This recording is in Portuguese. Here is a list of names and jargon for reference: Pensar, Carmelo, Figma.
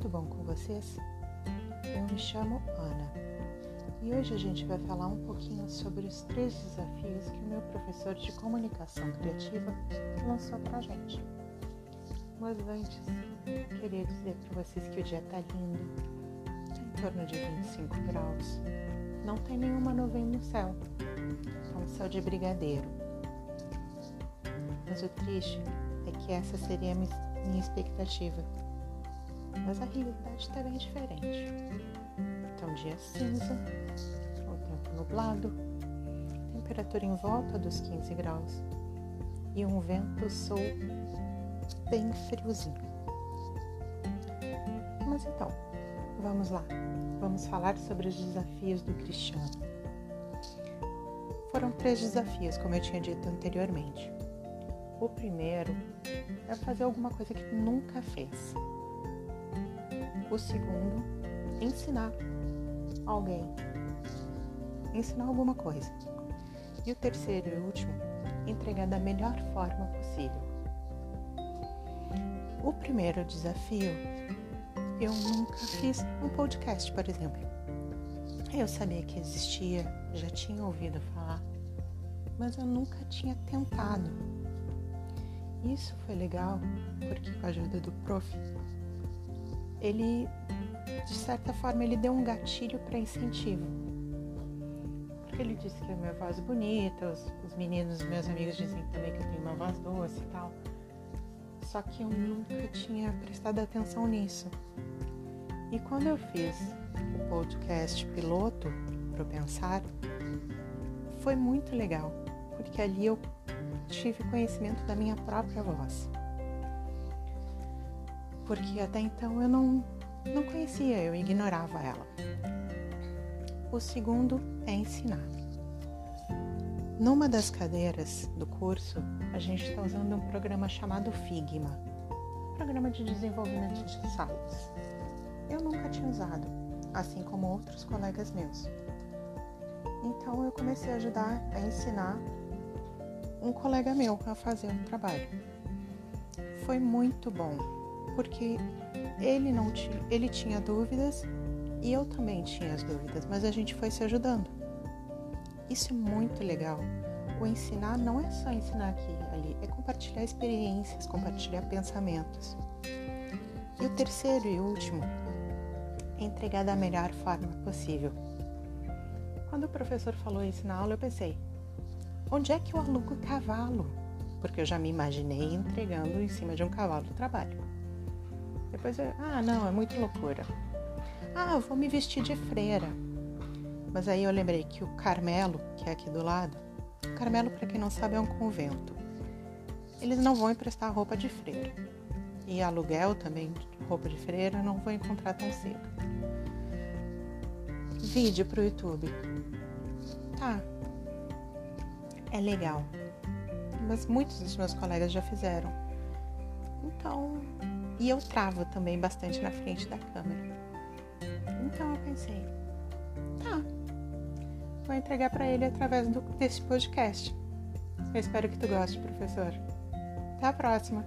tudo bom com vocês? Eu me chamo Ana e hoje a gente vai falar um pouquinho sobre os 3 desafios que o meu professor de comunicação criativa lançou pra gente. Mas antes, queria dizer para vocês que o dia tá lindo, tá em torno de 25 graus, não tem nenhuma nuvem no céu, é um céu de brigadeiro. Mas o triste é que essa seria a minha expectativa, mas a realidade está bem diferente. Então, dia cinza, o tempo nublado, temperatura em volta dos 15 graus e um vento sul bem friozinho. Mas então, vamos lá, vamos falar sobre os desafios do Cristiano. Foram 3 desafios, como eu tinha dito anteriormente. O primeiro é fazer alguma coisa que nunca fez. O segundo, ensinar alguém, ensinar alguma coisa. E o terceiro e último, entregar da melhor forma possível. O primeiro desafio, eu nunca fiz um podcast, por exemplo. Eu sabia que existia, já tinha ouvido falar, mas eu nunca tinha tentado. Isso foi legal, porque com a ajuda do prof, ele, de certa forma, ele deu um gatilho para incentivo. Porque ele disse que a minha voz é bonita, os meninos, meus amigos dizem também que eu tenho uma voz doce e tal. Só que eu nunca tinha prestado atenção nisso. E quando eu fiz o podcast piloto pro Pensar, foi muito legal, porque ali eu tive conhecimento da minha própria voz, porque até então eu não conhecia, eu ignorava ela. O segundo é ensinar. Numa das cadeiras do curso, a gente está usando um programa chamado Figma, um programa de desenvolvimento de sites. Eu nunca tinha usado, assim como outros colegas meus. Então eu comecei a ajudar a ensinar um colega meu a fazer um trabalho. Foi muito bom, porque ele tinha dúvidas e eu também tinha as dúvidas, mas a gente foi se ajudando. Isso é muito legal. O ensinar não é só ensinar aqui e ali, é compartilhar experiências, compartilhar pensamentos. E o terceiro e último, entregar da melhor forma possível. Quando o professor falou isso na aula, eu pensei, onde é que eu alugo cavalo? Porque eu já me imaginei entregando em cima de um cavalo do trabalho. Depois eu, não, é muito loucura. Eu vou me vestir de freira. Mas aí eu lembrei que o Carmelo, que é aqui do lado, o Carmelo, para quem não sabe, é um convento. Eles não vão emprestar roupa de freira. E aluguel também, roupa de freira, não vou encontrar tão cedo. Vídeo pro YouTube. Tá. É legal, mas muitos dos meus colegas já fizeram. Então, e eu travo também bastante na frente da câmera. Então eu pensei, tá, vou entregar para ele através desse podcast. Eu espero que tu goste, professor. Até a próxima!